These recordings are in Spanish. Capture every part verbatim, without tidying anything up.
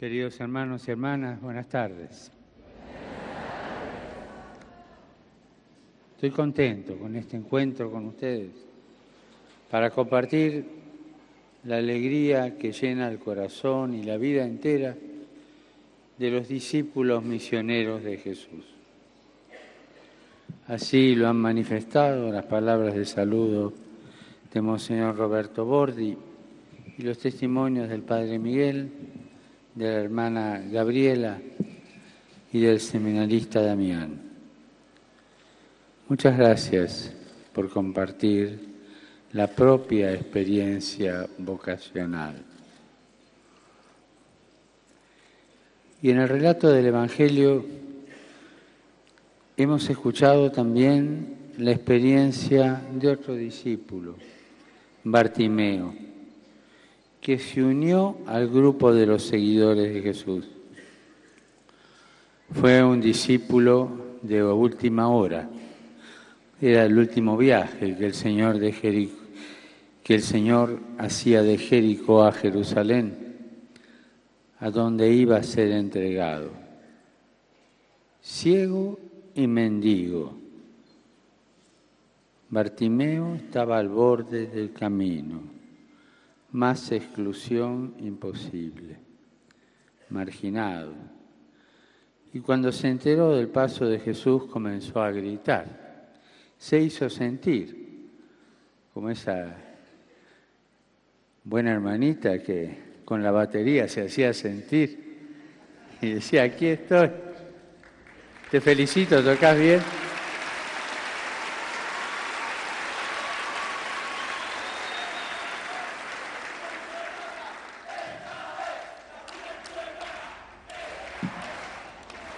Queridos hermanos y hermanas, buenas tardes. Estoy contento con este encuentro con ustedes para compartir la alegría que llena el corazón y la vida entera de los discípulos misioneros de Jesús. Así lo han manifestado las palabras de saludo de Monseñor Roberto Bordi y los testimonios del Padre Miguel, de la hermana Gabriela y del seminarista Damián. Muchas gracias por compartir la propia experiencia vocacional. Y en el relato del Evangelio hemos escuchado también la experiencia de otro discípulo, Bartimeo, que se unió al grupo de los seguidores de Jesús. Fue un discípulo de última hora. Era el último viaje que el Señor de Jericó, que el Señor hacía de Jericó a Jerusalén, a donde iba a ser entregado. Ciego y mendigo, Bartimeo estaba al borde del camino, más exclusión imposible, marginado. Y cuando se enteró del paso de Jesús, comenzó a gritar. Se hizo sentir como esa buena hermanita que con la batería se hacía sentir y decía, aquí estoy, te felicito, tocas bien.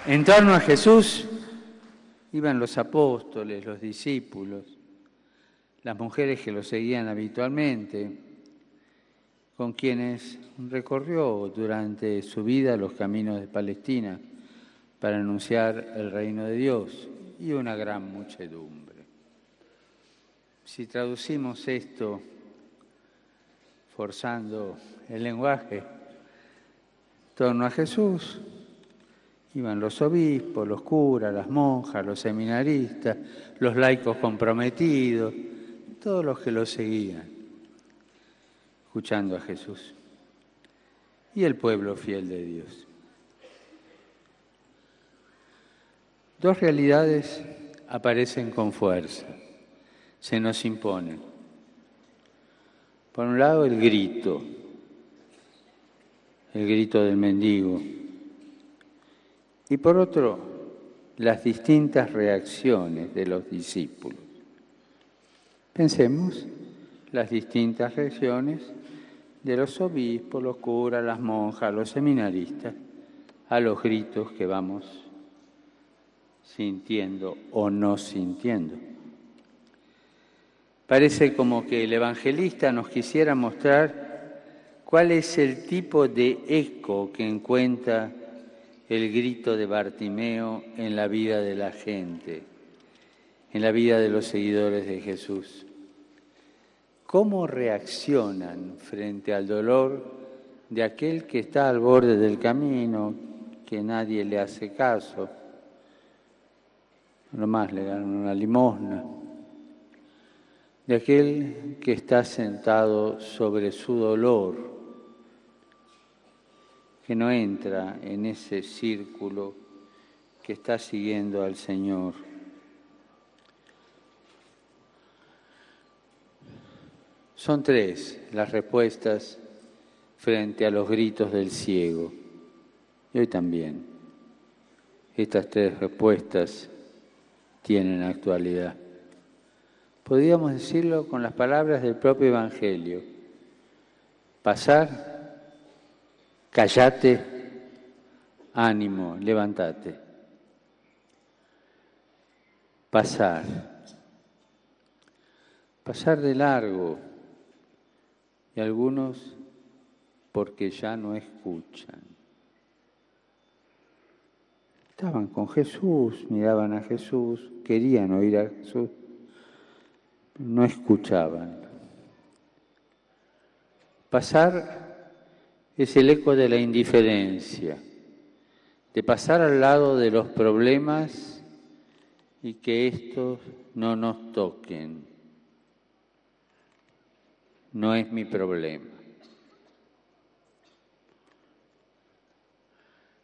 En torno a Jesús iban los apóstoles, los discípulos, las mujeres que lo seguían habitualmente, con quienes recorrió durante su vida los caminos de Palestina para anunciar el reino de Dios, y una gran muchedumbre. Si traducimos esto, forzando el lenguaje, en torno a Jesús, iban los obispos, los curas, las monjas, los seminaristas, los laicos comprometidos, todos los que lo seguían, escuchando a Jesús, y el pueblo fiel de Dios. Dos realidades aparecen con fuerza, se nos imponen. Por un lado, el grito, el grito del mendigo. Y por otro, las distintas reacciones de los discípulos. Pensemos las distintas reacciones de los obispos, los curas, las monjas, los seminaristas, a los gritos que vamos sintiendo o no sintiendo. Parece como que el evangelista nos quisiera mostrar cuál es el tipo de eco que encuentra el grito de Bartimeo en la vida de la gente, en la vida de los seguidores de Jesús. ¿Cómo reaccionan frente al dolor de aquel que está al borde del camino, que nadie le hace caso? Nomás le dan una limosna. De aquel que está sentado sobre su dolor, que no entra en ese círculo que está siguiendo al Señor. Son tres las respuestas frente a los gritos del ciego. Y hoy también. Estas tres respuestas tienen actualidad. Podríamos decirlo con las palabras del propio Evangelio. Pasar. Cállate, ánimo, levántate. Pasar. Pasar de largo. Y algunos porque ya no escuchan. Estaban con Jesús, miraban a Jesús, querían oír a Jesús, no escuchaban. Pasar es el eco de la indiferencia, de pasar al lado de los problemas y que estos no nos toquen. No es mi problema.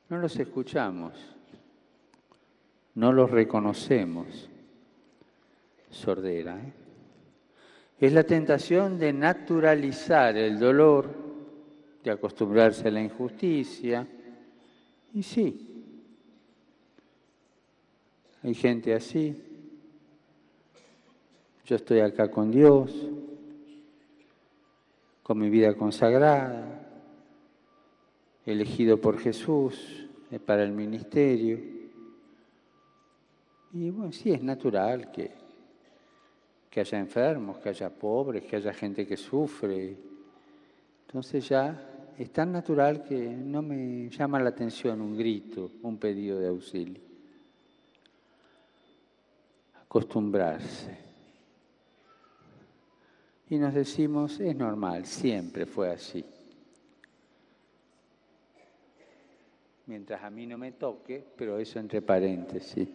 No los escuchamos, no los reconocemos. Sordera, ¿eh? Es la tentación de naturalizar el dolor, de acostumbrarse a la injusticia. Y sí, hay gente así. Yo estoy acá con Dios, con mi vida consagrada, elegido por Jesús para el ministerio. Y bueno, sí, es natural que, que haya enfermos, que haya pobres, que haya gente que sufre. Entonces ya es tan natural que no me llama la atención un grito, un pedido de auxilio. Acostumbrarse. Y nos decimos, es normal, siempre fue así. Mientras a mí no me toque, pero eso entre paréntesis.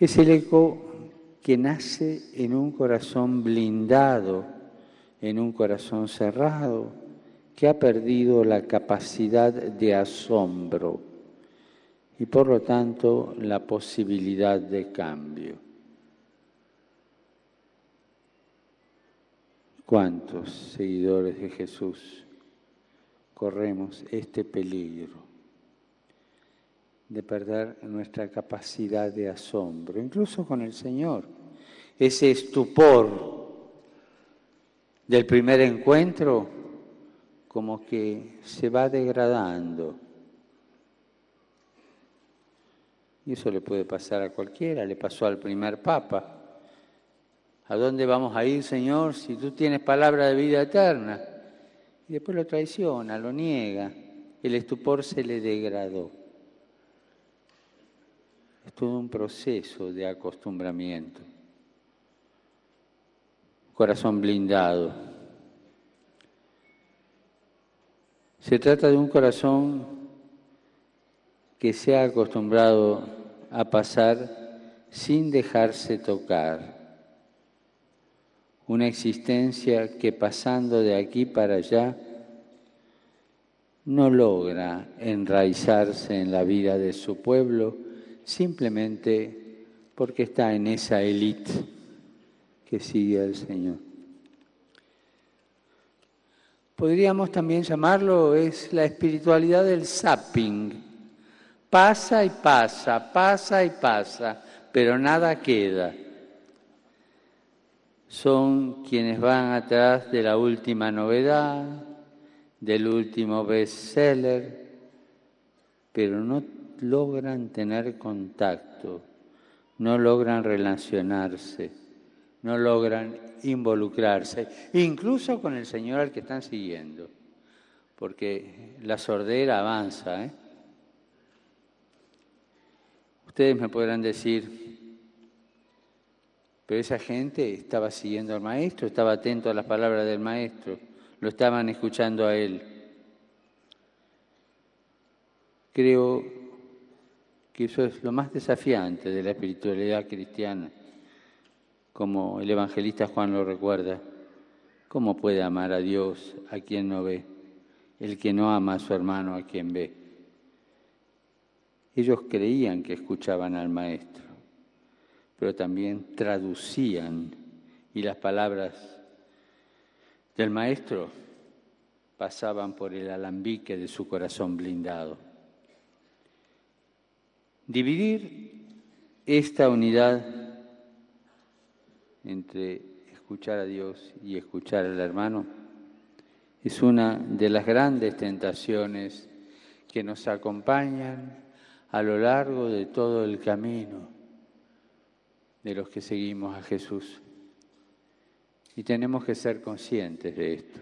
Es el eco que nace en un corazón blindado, en un corazón cerrado, que ha perdido la capacidad de asombro y por lo tanto la posibilidad de cambio. ¿Cuántos seguidores de Jesús corremos este peligro de perder nuestra capacidad de asombro, incluso con el Señor? Ese estupor del primer encuentro como que se va degradando. Y eso le puede pasar a cualquiera, le pasó al primer Papa. ¿A dónde vamos a ir, Señor, si tú tienes palabra de vida eterna? Y después lo traiciona, lo niega. El estupor se le degradó. Es todo un proceso de acostumbramiento. Corazón blindado. Se trata de un corazón que se ha acostumbrado a pasar sin dejarse tocar. Una existencia que pasando de aquí para allá no logra enraizarse en la vida de su pueblo simplemente porque está en esa élite que sigue al Señor. Podríamos también llamarlo, es la espiritualidad del zapping. Pasa y pasa, pasa y pasa, pero nada queda. Son quienes van atrás de la última novedad, del último bestseller, pero no logran tener contacto, no logran relacionarse, no logran involucrarse, incluso con el Señor al que están siguiendo, porque la sordera avanza, ¿eh? Ustedes me podrán decir, pero esa gente estaba siguiendo al Maestro, estaba atento a las palabras del Maestro, lo estaban escuchando a Él. Creo que eso es lo más desafiante de la espiritualidad cristiana, como el evangelista Juan lo recuerda. ¿Cómo puede amar a Dios a quien no ve? El que no ama a su hermano a quien ve. Ellos creían que escuchaban al Maestro, pero también traducían, y las palabras del Maestro pasaban por el alambique de su corazón blindado. Dividir esta unidad entre escuchar a Dios y escuchar al hermano es una de las grandes tentaciones que nos acompañan a lo largo de todo el camino de los que seguimos a Jesús. Y tenemos que ser conscientes de esto.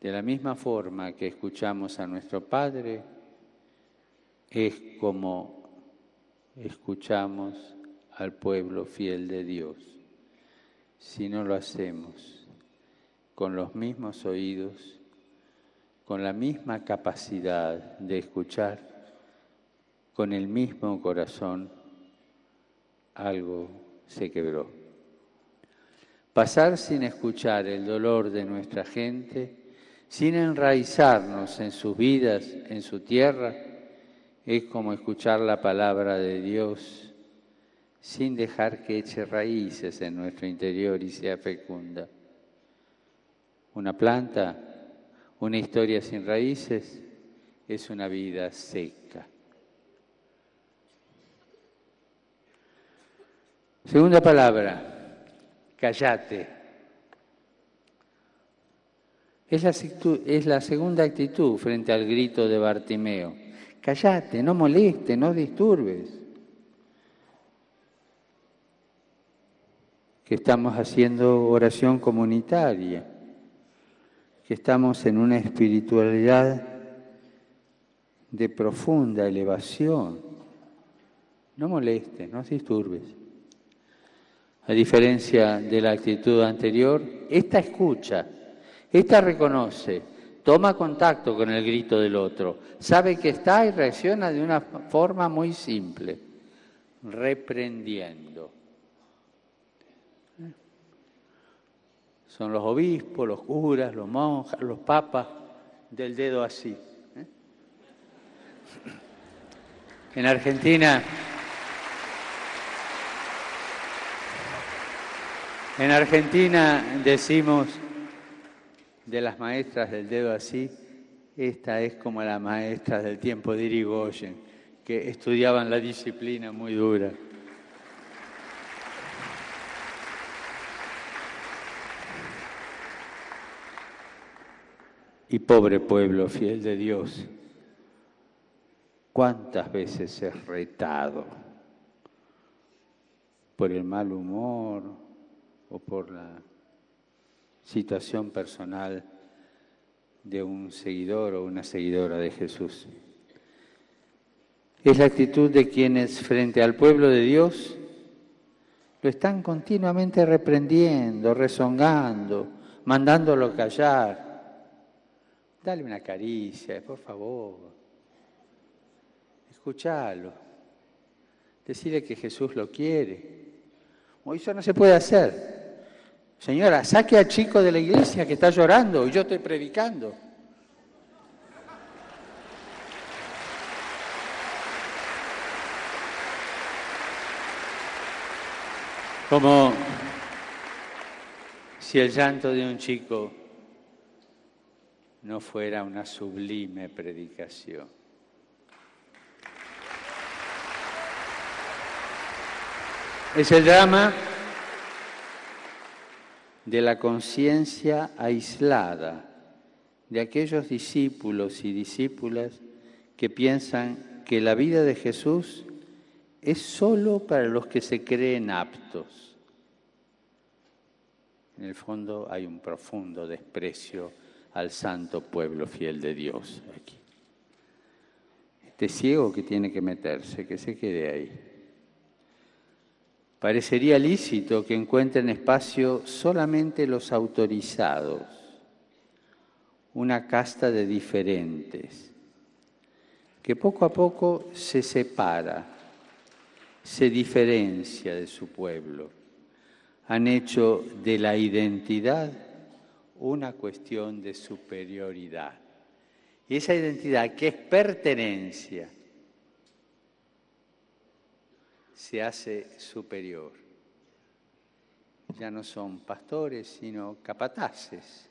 De la misma forma que escuchamos a nuestro Padre, es como escuchamos al pueblo fiel de Dios. Si no lo hacemos con los mismos oídos, con la misma capacidad de escuchar, con el mismo corazón, algo se quebró. Pasar sin escuchar el dolor de nuestra gente, sin enraizarnos en sus vidas, en su tierra, es como escuchar la palabra de Dios sin dejar que eche raíces en nuestro interior y sea fecunda. Una planta, una historia sin raíces, es una vida seca. Segunda palabra, cállate. Es la, actitud, es la segunda actitud frente al grito de Bartimeo. Cállate, no molestes, no disturbes. Que estamos haciendo oración comunitaria, que estamos en una espiritualidad de profunda elevación. No molestes, no disturbes. A diferencia de la actitud anterior, esta escucha. Esta reconoce, toma contacto con el grito del otro, sabe que está y reacciona de una forma muy simple, reprendiendo. Son los obispos, los curas, los monjas, los papas, del dedo así. En Argentina, en Argentina decimos de las maestras del dedo así, esta es como las maestras del tiempo de Irigoyen, que estudiaban la disciplina muy dura. Y pobre pueblo fiel de Dios, cuántas veces es retado por el mal humor o por la situación personal de un seguidor o una seguidora de Jesús. Es la actitud de quienes frente al pueblo de Dios lo están continuamente reprendiendo, rezongando, mandándolo callar. Dale una caricia, por favor. Escuchalo. Decirle que Jesús lo quiere. O eso no se puede hacer. Señora, saque al chico de la iglesia que está llorando y yo estoy predicando. Como si el llanto de un chico no fuera una sublime predicación. Es el drama de la conciencia aislada de aquellos discípulos y discípulas que piensan que la vida de Jesús es solo para los que se creen aptos. En el fondo hay un profundo desprecio al santo pueblo fiel de Dios aquí. Este ciego que tiene que meterse, que se quede ahí. Parecería lícito que encuentren espacio solamente los autorizados, una casta de diferentes, que poco a poco se separa, se diferencia de su pueblo. Han hecho de la identidad una cuestión de superioridad. Y esa identidad que es pertenencia, se hace superior. Ya no son pastores, sino capataces.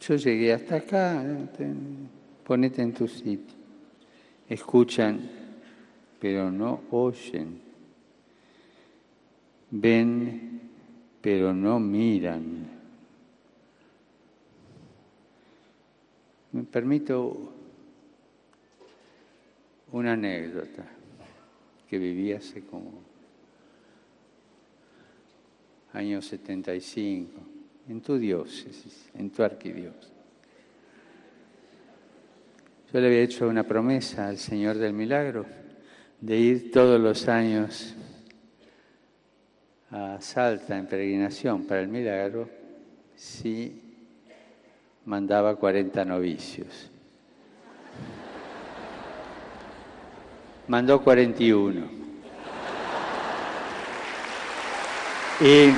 Yo llegué hasta acá, ponete en tu sitio. Escuchan, pero no oyen. Ven, pero no miran. Me permito una anécdota que viví hace como año setenta y cinco, en tu diócesis, en tu arquidiócesis. Yo Yo le había hecho una promesa al Señor del Milagro de ir todos los años a Salta en peregrinación para el Milagro si mandaba cuarenta novicios. Mandó cuarenta y uno. Y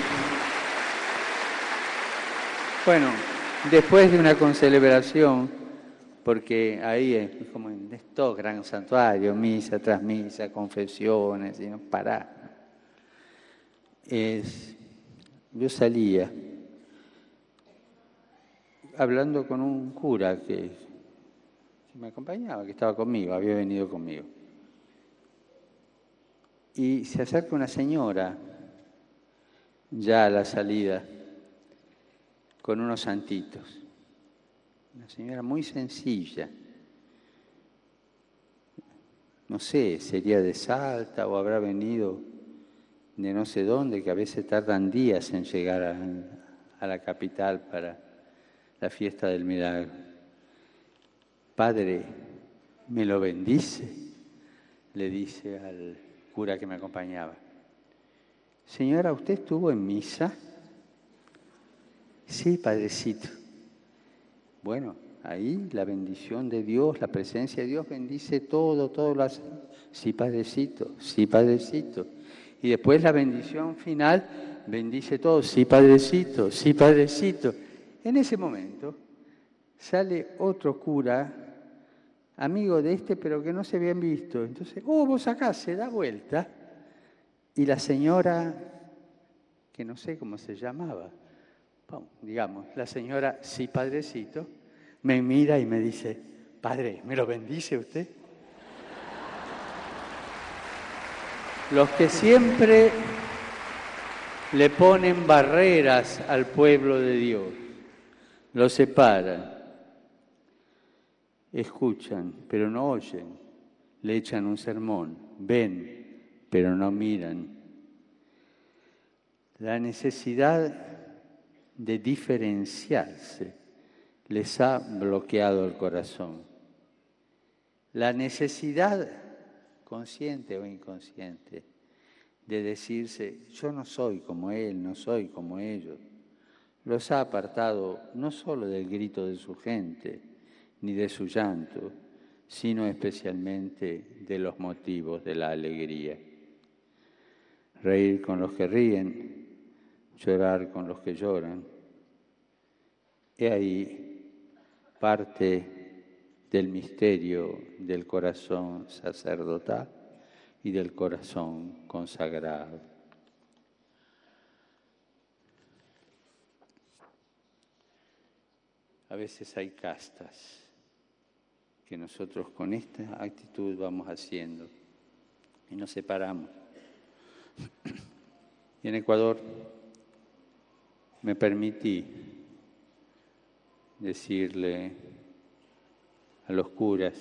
bueno, después de una concelebración, porque ahí es como en estos gran santuario, misa tras misa, confesiones, y no pará. Es, yo salía hablando con un cura que, que me acompañaba, que estaba conmigo, había venido conmigo. Y se acerca una señora ya a la salida con unos santitos. Una señora muy sencilla. No sé, sería de Salta o habrá venido de no sé dónde, que a veces tardan días en llegar a, a la capital para la fiesta del Milagro. Padre, ¿me lo bendice?, le dice al cura que me acompañaba. Señora, ¿usted estuvo en misa? Sí, padrecito. Bueno, ahí la bendición de Dios, la presencia de Dios bendice todo, todo lo hace. Sí, padrecito, sí, padrecito. Y después la bendición final bendice todo. Sí, padrecito, sí, padrecito. En ese momento sale otro cura, amigo de este, pero que no se habían visto. Entonces, oh, vos acá, se da vuelta. Y la señora, que no sé cómo se llamaba, digamos, la señora, sí, padrecito, me mira y me dice, padre, ¿me lo bendice usted? Los que siempre le ponen barreras al pueblo de Dios, lo separan, escuchan, pero no oyen, le echan un sermón, ven, pero no miran. La necesidad de diferenciarse les ha bloqueado el corazón. La necesidad, consciente o inconsciente, de decirse, yo no soy como él, no soy como ellos, los ha apartado no solo del grito de su gente, ni de su llanto, sino especialmente de los motivos de la alegría. Reír con los que ríen, llorar con los que lloran. He ahí parte del misterio del corazón sacerdotal y del corazón consagrado. A veces hay castas que nosotros con esta actitud vamos haciendo y nos separamos. Y en Ecuador me permití decirle a los curas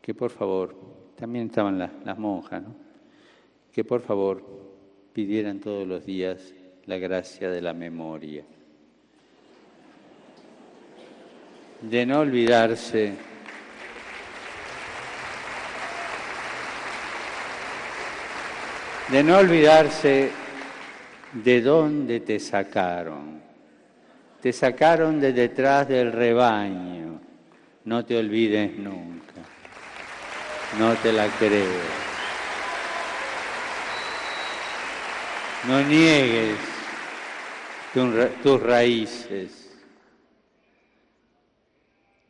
que por favor, también estaban las, las monjas, ¿no?, que por favor pidieran todos los días la gracia de la memoria, de no olvidarse de no olvidarse ¿de dónde te sacaron? Te sacaron de detrás del rebaño. No te olvides nunca. No te la creas. No niegues tus raíces.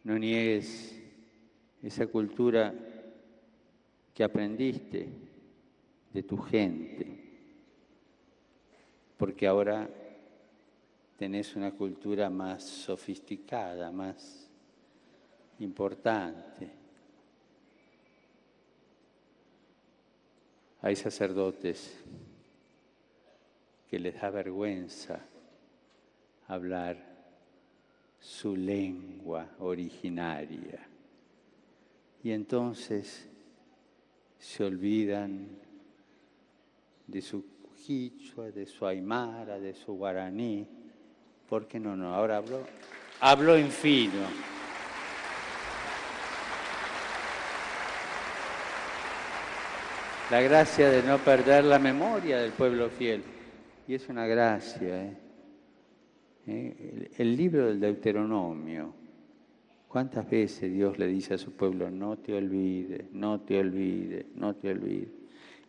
No niegues esa cultura que aprendiste de tu gente. Porque ahora tenés una cultura más sofisticada, más importante. Hay sacerdotes que les da vergüenza hablar su lengua originaria. Y entonces se olvidan de su quichua, de su aymara, de su guaraní, ¿por qué no? No, ahora hablo hablò infino. La gracia de no perder la memoria del pueblo fiel. Y es una gracia, ¿eh? El, el libro del Deuteronomio. ¿Cuántas veces Dios le dice a su pueblo, no te olvides, no te olvides, no te olvides?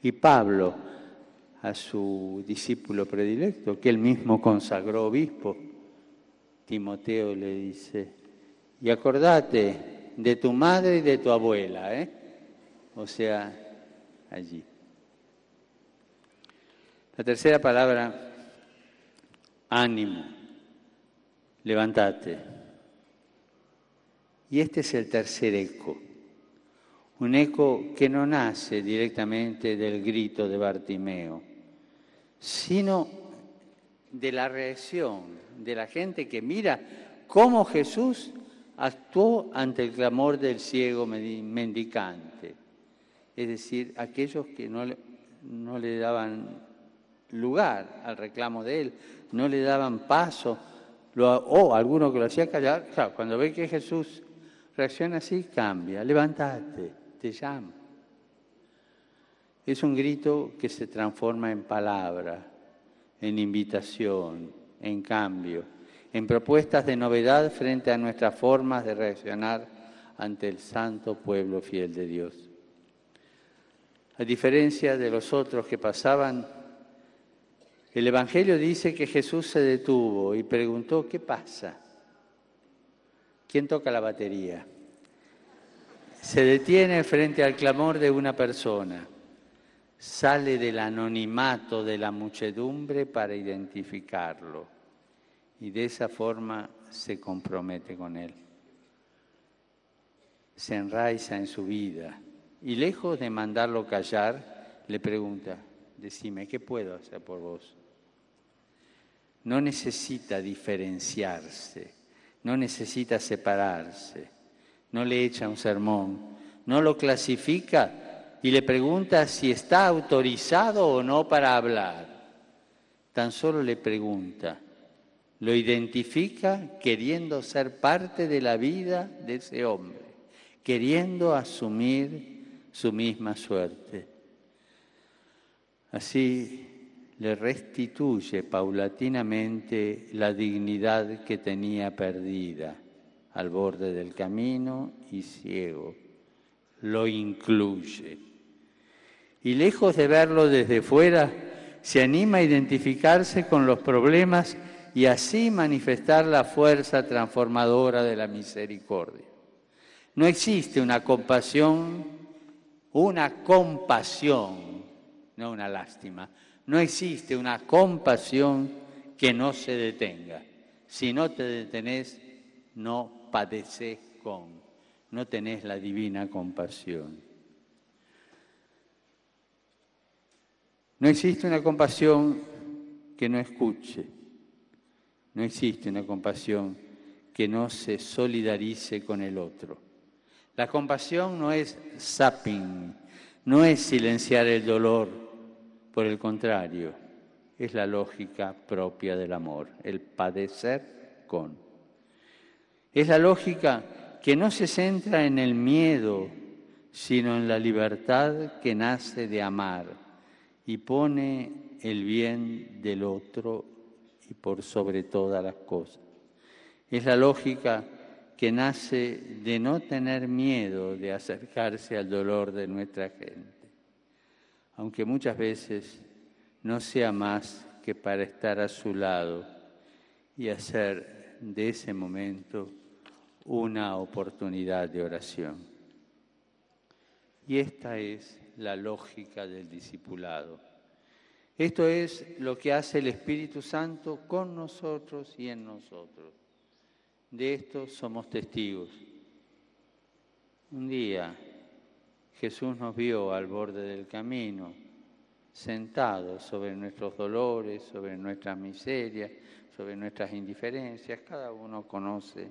Y Pablo, a su discípulo predilecto, que él mismo consagró obispo, Timoteo le dice, y acordate de tu madre y de tu abuela, ¿eh? O sea, allí. La tercera palabra, ánimo, levantate. Y este es el tercer eco, un eco que no nace directamente del grito de Bartimeo, sino de la reacción de la gente que mira cómo Jesús actuó ante el clamor del ciego mendicante. Es decir, aquellos que no le, no le daban lugar al reclamo de él, no le daban paso, lo, o alguno que lo hacía callar, claro, cuando ve que Jesús reacciona así, cambia, levántate, te llama. Es un grito que se transforma en palabra, en invitación, en cambio, en propuestas de novedad frente a nuestras formas de reaccionar ante el santo pueblo fiel de Dios. A diferencia de los otros que pasaban, el Evangelio dice que Jesús se detuvo y preguntó, ¿qué pasa? ¿Quién toca la batería? Se detiene frente al clamor de una persona. Sale del anonimato de la muchedumbre para identificarlo. Y de esa forma se compromete con él. Se enraiza en su vida. Y lejos de mandarlo callar, le pregunta, decime, ¿qué puedo hacer por vos? No necesita diferenciarse, no necesita separarse, no le echa un sermón, no lo clasifica y le pregunta si está autorizado o no para hablar. Tan solo le pregunta, lo identifica queriendo ser parte de la vida de ese hombre, queriendo asumir su misma suerte. Así le restituye paulatinamente la dignidad que tenía perdida al borde del camino y ciego. Lo incluye. Y lejos de verlo desde fuera, se anima a identificarse con los problemas y así manifestar la fuerza transformadora de la misericordia. No existe una compasión Una compasión, no una lástima. No existe una compasión que no se detenga. Si no te detenés, no padeces con, no tenés la divina compasión. No existe una compasión que no escuche. No existe una compasión que no se solidarice con el otro. La compasión no es zapping, no es silenciar el dolor, por el contrario, es la lógica propia del amor, el padecer con. Es la lógica que no se centra en el miedo, sino en la libertad que nace de amar y pone el bien del otro y por sobre todas las cosas. Es la lógica que nace de no tener miedo de acercarse al dolor de nuestra gente, aunque muchas veces no sea más que para estar a su lado y hacer de ese momento una oportunidad de oración. Y esta es la lógica del discipulado. Esto es lo que hace el Espíritu Santo con nosotros y en nosotros. De esto somos testigos. Un día Jesús nos vio al borde del camino, sentados sobre nuestros dolores, sobre nuestras miserias, sobre nuestras indiferencias. Cada uno conoce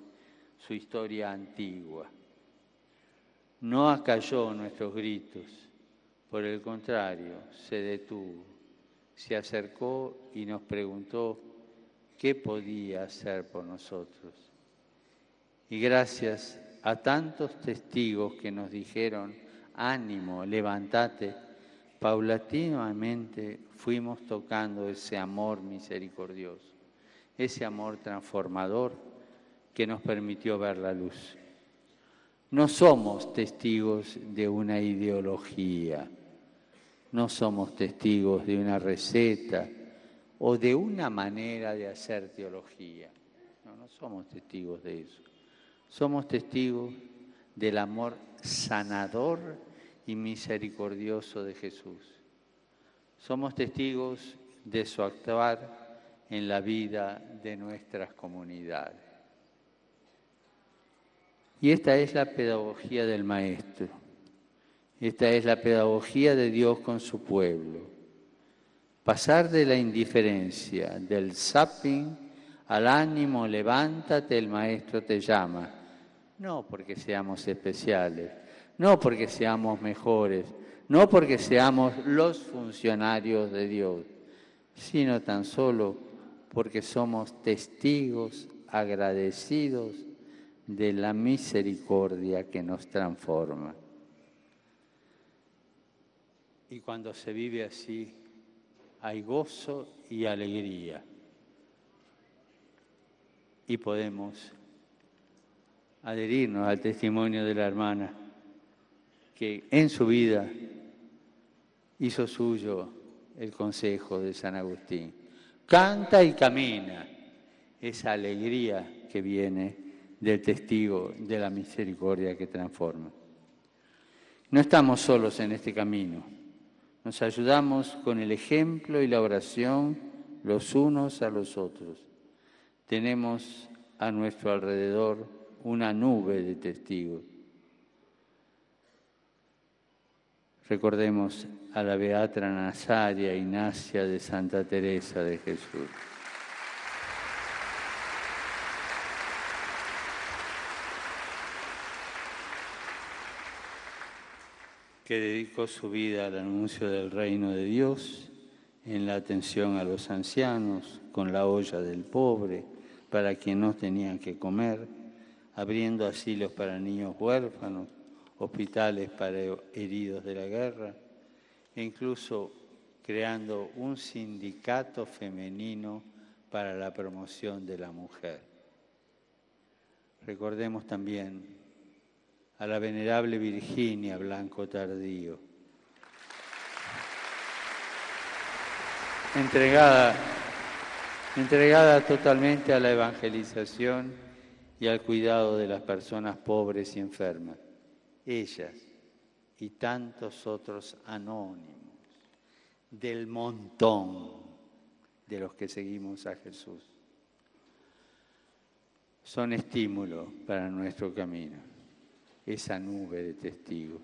su historia antigua. No acalló nuestros gritos, por el contrario, se detuvo, se acercó y nos preguntó qué podía hacer por nosotros. y gracias a tantos testigos que nos dijeron, ánimo, levántate, paulatinamente fuimos tocando ese amor misericordioso, ese amor transformador que nos permitió ver la luz. No somos testigos de una ideología, no somos testigos de una receta o de una manera de hacer teología. No, no somos testigos de eso. Somos testigos del amor sanador y misericordioso de Jesús. Somos testigos de su actuar en la vida de nuestras comunidades. Y esta es la pedagogía del Maestro. Esta es la pedagogía de Dios con su pueblo. Pasar de la indiferencia, del zapping, al ánimo, levántate, el Maestro te llama. No porque seamos especiales, no porque seamos mejores, no porque seamos los funcionarios de Dios, sino tan solo porque somos testigos agradecidos de la misericordia que nos transforma. Y cuando se vive así, hay gozo y alegría. Y podemos adherirnos al testimonio de la hermana que en su vida hizo suyo el consejo de San Agustín. Canta y camina. Esa alegría que viene del testigo de la misericordia que transforma. No estamos solos en este camino. Nos ayudamos con el ejemplo y la oración los unos a los otros. Tenemos a nuestro alrededor una nube de testigos. Recordemos a la Beata Nazaria Ignacia de Santa Teresa de Jesús. Que dedicó su vida al anuncio del reino de Dios, en la atención a los ancianos, con la olla del pobre, para quienes no tenían que comer, abriendo asilos para niños huérfanos, hospitales para heridos de la guerra, e incluso creando un sindicato femenino para la promoción de la mujer. Recordemos también a la venerable Virginia Blanco Tardío, entregada, entregada totalmente a la evangelización y al cuidado de las personas pobres y enfermas, ellas y tantos otros anónimos del montón de los que seguimos a Jesús. Son estímulo para nuestro camino. Esa nube de testigos.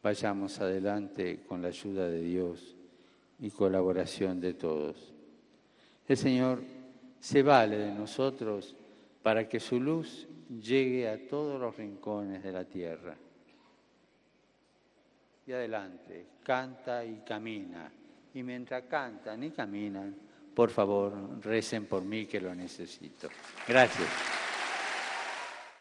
Vayamos adelante con la ayuda de Dios y colaboración de todos. El Señor se vale de nosotros para que su luz llegue a todos los rincones de la tierra. Y adelante, canta y camina. Y mientras cantan y caminan, por favor, recen por mí que lo necesito. Gracias.